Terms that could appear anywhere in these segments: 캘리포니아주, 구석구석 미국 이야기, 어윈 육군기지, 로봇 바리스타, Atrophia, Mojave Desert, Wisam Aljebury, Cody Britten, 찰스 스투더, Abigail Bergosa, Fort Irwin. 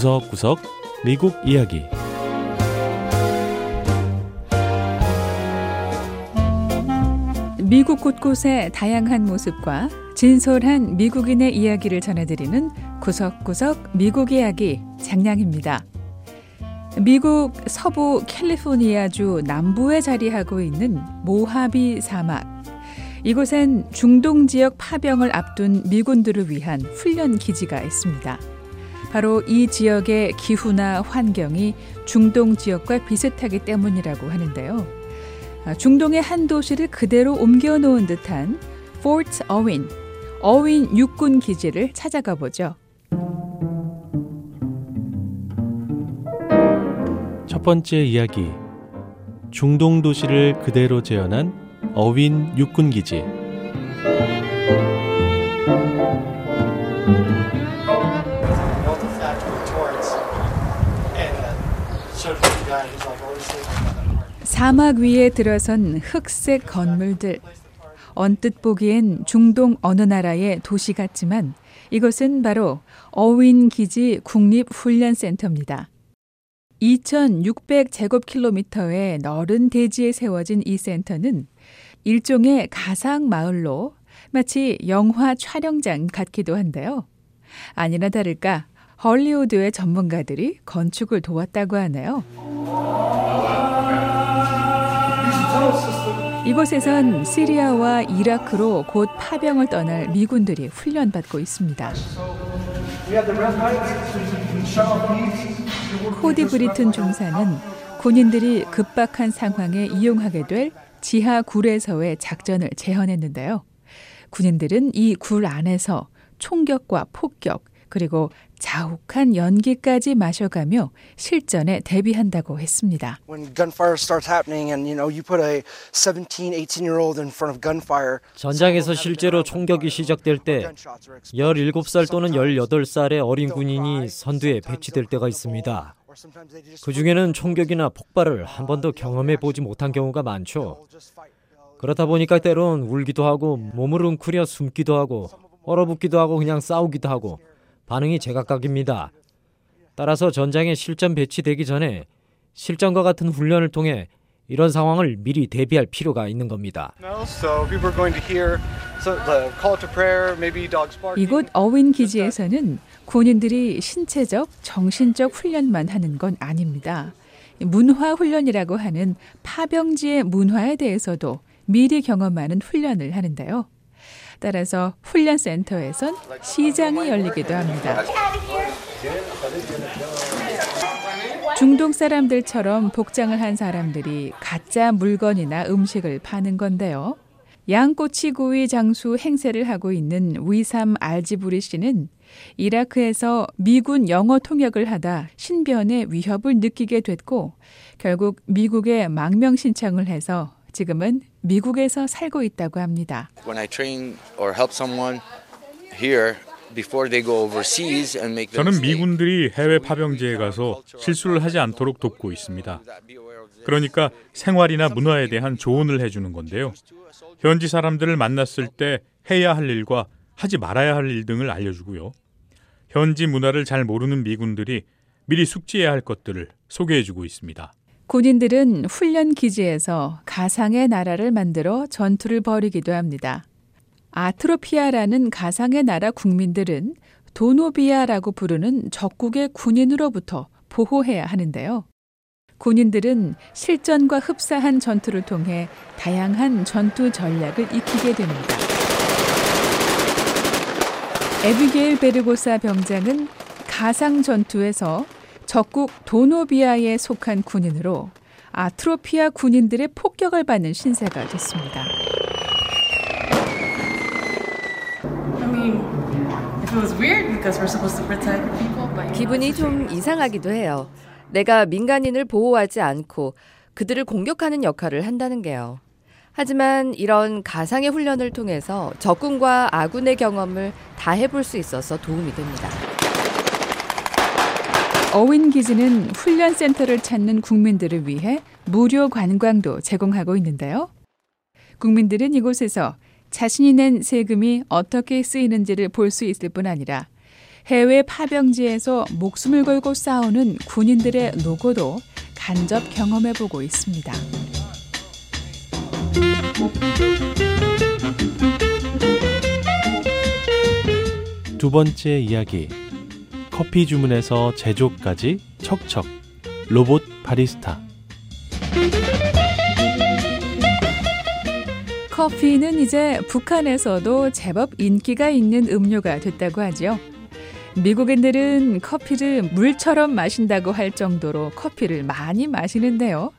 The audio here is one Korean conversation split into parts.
구석구석 미국 이야기. 미국 곳곳의 다양한 모습과 진솔한 미국인의 이야기를 전해드리는 구석구석 미국 이야기 장량입니다. 미국 서부 캘리포니아주 남부에 자리하고 있는 모하비 사막. 이곳엔 중동 지역 파병을 앞둔 미군들을 위한 훈련 기지가 있습니다. 바로 이 지역의 기후나 환경이 중동 지역과 비슷하기 때문이라고 하는데요. 중동의 한 도시를 그대로 옮겨놓은 듯한 Fort Irwin, 어윈 육군기지를 찾아가 보죠. 첫 번째 이야기, 중동 도시를 그대로 재현한 어윈 육군기지. 사막 위에 들어선 흑색 건물들. 언뜻 보기엔 중동 어느 나라의 도시 같지만 이것은 바로 어윈 기지 국립훈련센터입니다. 2,600제곱킬로미터의 넓은 대지에 세워진 이 센터는 일종의 가상 마을로 마치 영화 촬영장 같기도 한데요. 아니나 다를까 할리우드의 전문가들이 건축을 도왔다고 하네요. 이곳에선 시리아와 이라크로 곧 파병을 떠날 미군들이 훈련받고 있습니다. 코디 브리튼 중사는 군인들이 급박한 상황에 이용하게 될 지하 굴에서의 작전을 제언했는데요. 군인들은 이 굴 안에서 총격과 폭격 그리고 자욱한 연기까지 마셔가며 실전에 대비한다고 했습니다. 전장에서 실제로 총격이 시작될 때 17살 또는 18살의 어린 군인이 선두에 배치될 때가 있습니다. 그 중에는 총격이나 폭발을 한 번도 경험해보지 못한 경우가 많죠. 그렇다 보니까 때론 울기도 하고 몸을 웅크려 숨기도 하고 얼어붙기도 하고 그냥 싸우기도 하고 반응이 제각각입니다. 따라서 전장에 실전 배치되기 전에 실전과 같은 훈련을 통해 이런 상황을 미리 대비할 필요가 있는 겁니다. 이곳 어윈 기지에서는 군인들이 신체적, 정신적 훈련만 하는 건 아닙니다. 문화 훈련이라고 하는 파병지의 문화에 대해서도 미리 경험하는 훈련을 하는데요. 따라서 훈련센터에선 시장이 열리기도 합니다. 중동 사람들처럼 복장을 한 사람들이 가짜 물건이나 음식을 파는 건데요. 양꼬치구이 장수 행세를 하고 있는 위삼 알지부리 씨는 이라크에서 미군 영어 통역을 하다 신변의 위협을 느끼게 됐고 결국 미국에 망명 신청을 해서 지금은 미국에서 살고 있다고 합니다. 저는 미군들이 해외 파병지에 가서 실수를 하지 않도록 돕고 있습니다. 그러니까 생활이나 문화에 대한 조언을 해주는 건데요. 현지 사람들을 만났을 때 해야 할 일과 하지 말아야 할 일 등을 알려주고요. 현지 문화를 잘 모르는 미군들이 미리 숙지해야 할 것들을 소개해주고 있습니다. 군인들은 훈련 기지에서 가상의 나라를 만들어 전투를 벌이기도 합니다. 아트로피아라는 가상의 나라 국민들은 도노비아라고 부르는 적국의 군인으로부터 보호해야 하는데요. 군인들은 실전과 흡사한 전투를 통해 다양한 전투 전략을 익히게 됩니다. 에비게일 베르고사 병장은 가상 전투에서 적국 도노비아에 속한 군인으로 아트로피아 군인들의 폭격을 받는 신세가 됐습니다. 기분이 좀 이상하기도 해요. 내가 민간인을 보호하지 않고 그들을 공격하는 역할을 한다는 게요. 하지만 이런 가상의 훈련을 통해서 적군과 아군의 경험을 다 해볼 수 있어서 도움이 됩니다. 어윈 기지는 훈련센터를 찾는 국민들을 위해 무료 관광도 제공하고 있는데요. 국민들은 이곳에서 자신이 낸 세금이 어떻게 쓰이는지를 볼 수 있을 뿐 아니라 해외 파병지에서 목숨을 걸고 싸우는 군인들의 노고도 간접 경험해보고 있습니다. 두 번째 이야기, 커피 주문에서 제조까지 척척, 로봇 바리스타. 커피는 이제 북한에서도 제법 인기가 있는 음료가 됐다고 하죠. 미국인들은 커피를 물처럼 마신다고 할 정도로 커피를 많이 마시는데요.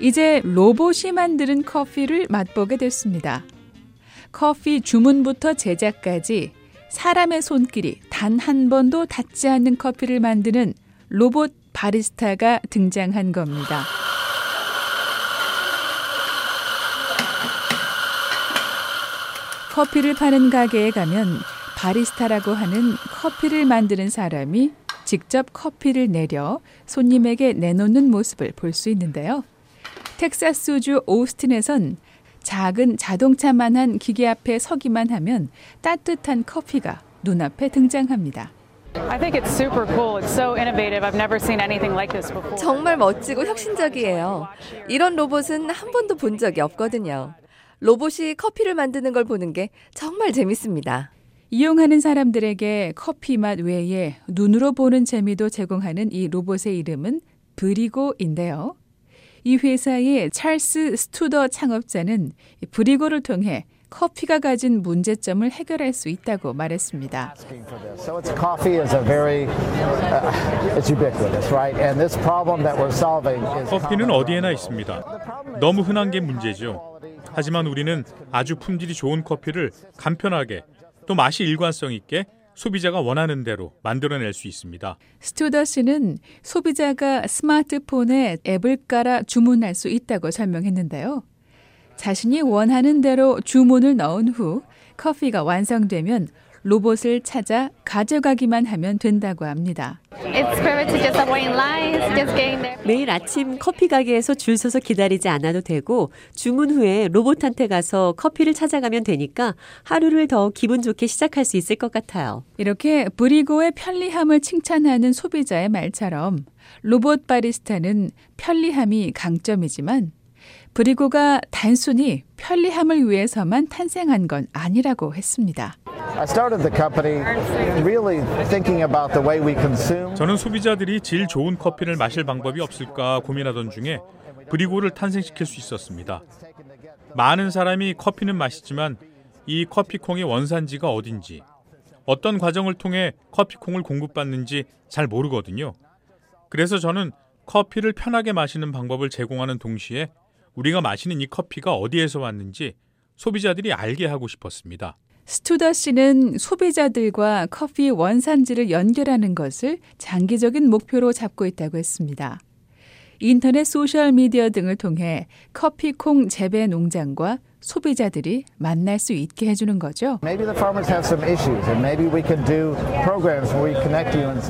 이제 로봇이 만드는 커피를 맛보게 됐습니다. 커피 주문부터 제작까지 사람의 손길이 단 한 번도 닿지 않는 커피를 만드는 로봇 바리스타가 등장한 겁니다. 커피를 파는 가게에 가면 바리스타라고 하는 커피를 만드는 사람이 직접 커피를 내려 손님에게 내놓는 모습을 볼 수 있는데요. 텍사스주 오스틴에선 작은 자동차만한 기계 앞에 서기만 하면 따뜻한 커피가 눈앞에 등장합니다. 정말 멋지고 혁신적이에요. 이런 로봇은 한 번도 본 적이 없거든요. 로봇이 커피를 만드는 걸 보는 게 정말 재밌습니다. 이용하는 사람들에게 커피 맛 외에 눈으로 보는 재미도 제공하는 이 로봇의 이름은 브리고인데요. 이 회사의 찰스 스투더 창업자는 브리고를 통해 커피가 가진 문제점을 해결할 수 있다고 말했습니다. 커피는 어디에나 있습니다. 너무 흔한 게 문제죠. 하지만 우리는 아주 품질이 좋은 커피를 간편하게 또 맛이 일관성 있게 소비자가 원하는 대로 만들어낼 수 있습니다. 스튜더 씨는 소비자가 스마트폰에 앱을 깔아 주문할 수 있다고 설명했는데요. 자신이 원하는 대로 주문을 넣은 후 커피가 완성되면 로봇을 찾아 가져가기만 하면 된다고 합니다. 매일 아침 커피 가게에서 줄 서서 기다리지 않아도 되고 주문 후에 로봇한테 가서 커피를 찾아가면 되니까 하루를 더 기분 좋게 시작할 수 있을 것 같아요. 이렇게 브리고의 편리함을 칭찬하는 소비자의 말처럼 로봇 바리스타는 편리함이 강점이지만 브리고가 단순히 편리함을 위해서만 탄생한 건 아니라고 했습니다. 저는 소비자들이 질 좋은 커피를 마실 방법이 없을까 고민하던 중에 브리고를 탄생시킬 수 있었습니다. 많은 사람이 커피는 마시지만 이 커피콩의 원산지가 어딘지, 어떤 과정을 통해 커피콩을 공급받는지 잘 모르거든요. 그래서 저는 커피를 편하게 마시는 방법을 제공하는 동시에 우리가 마시는 이 커피가 어디에서 왔는지 소비자들이 알게 하고 싶었습니다. 스투더 씨는 소비자들과 커피의 원산지를 연결하는 것을 장기적인 목표로 잡고 있다고 했습니다. 인터넷 소셜미디어 등을 통해 커피콩 재배 농장과 소비자들이 만날 수 있게 해주는 거죠.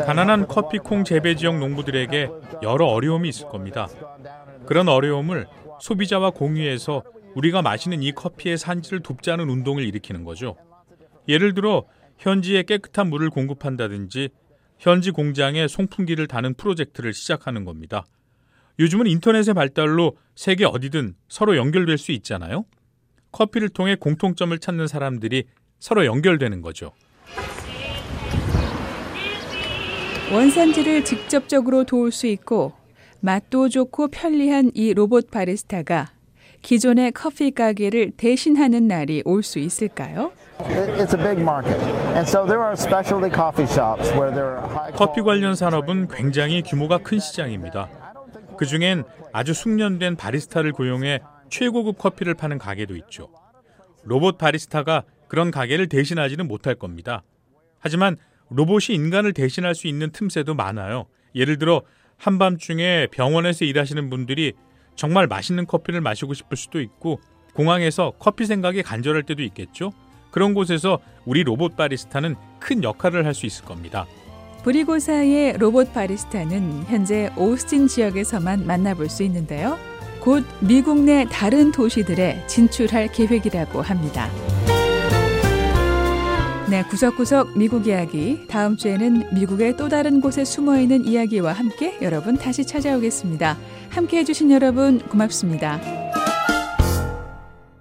가난한 커피콩 재배 지역 농부들에게 여러 어려움이 있을 겁니다. 그런 어려움을 소비자와 공유해서 우리가 마시는 이 커피의 산지를 돕자는 운동을 일으키는 거죠. 예를 들어 현지에 깨끗한 물을 공급한다든지 현지 공장에 송풍기를 다는 프로젝트를 시작하는 겁니다. 요즘은 인터넷의 발달로 세계 어디든 서로 연결될 수 있잖아요. 커피를 통해 공통점을 찾는 사람들이 서로 연결되는 거죠. 원산지를 직접적으로 도울 수 있고 맛도 좋고 편리한 이 로봇 바리스타가 기존의 커피 가게를 대신하는 날이 올 수 있을까요? 커피 관련 산업은 굉장히 규모가 큰 시장입니다. 그중엔 아주 숙련된 바리스타를 고용해 최고급 커피를 파는 가게도 있죠. 로봇 바리스타가 그런 가게를 대신하지는 못할 겁니다. 하지만 로봇이 인간을 대신할 수 있는 틈새도 많아요. 예를 들어 한밤중에 병원에서 일하시는 분들이 정말 맛있는 커피를 마시고 싶을 수도 있고 공항에서 커피 생각이 간절할 때도 있겠죠. 그런 곳에서 우리 로봇 바리스타는 큰 역할을 할 수 있을 겁니다. 브리고사의 로봇 바리스타는 현재 오스틴 지역에서만 만나볼 수 있는데요. 곧 미국 내 다른 도시들에 진출할 계획이라고 합니다. 네, 구석구석 미국 이야기. 다음 주에는 미국의 또 다른 곳에 숨어있는 이야기와 함께 여러분 다시 찾아오겠습니다. 함께해 주신 여러분 고맙습니다.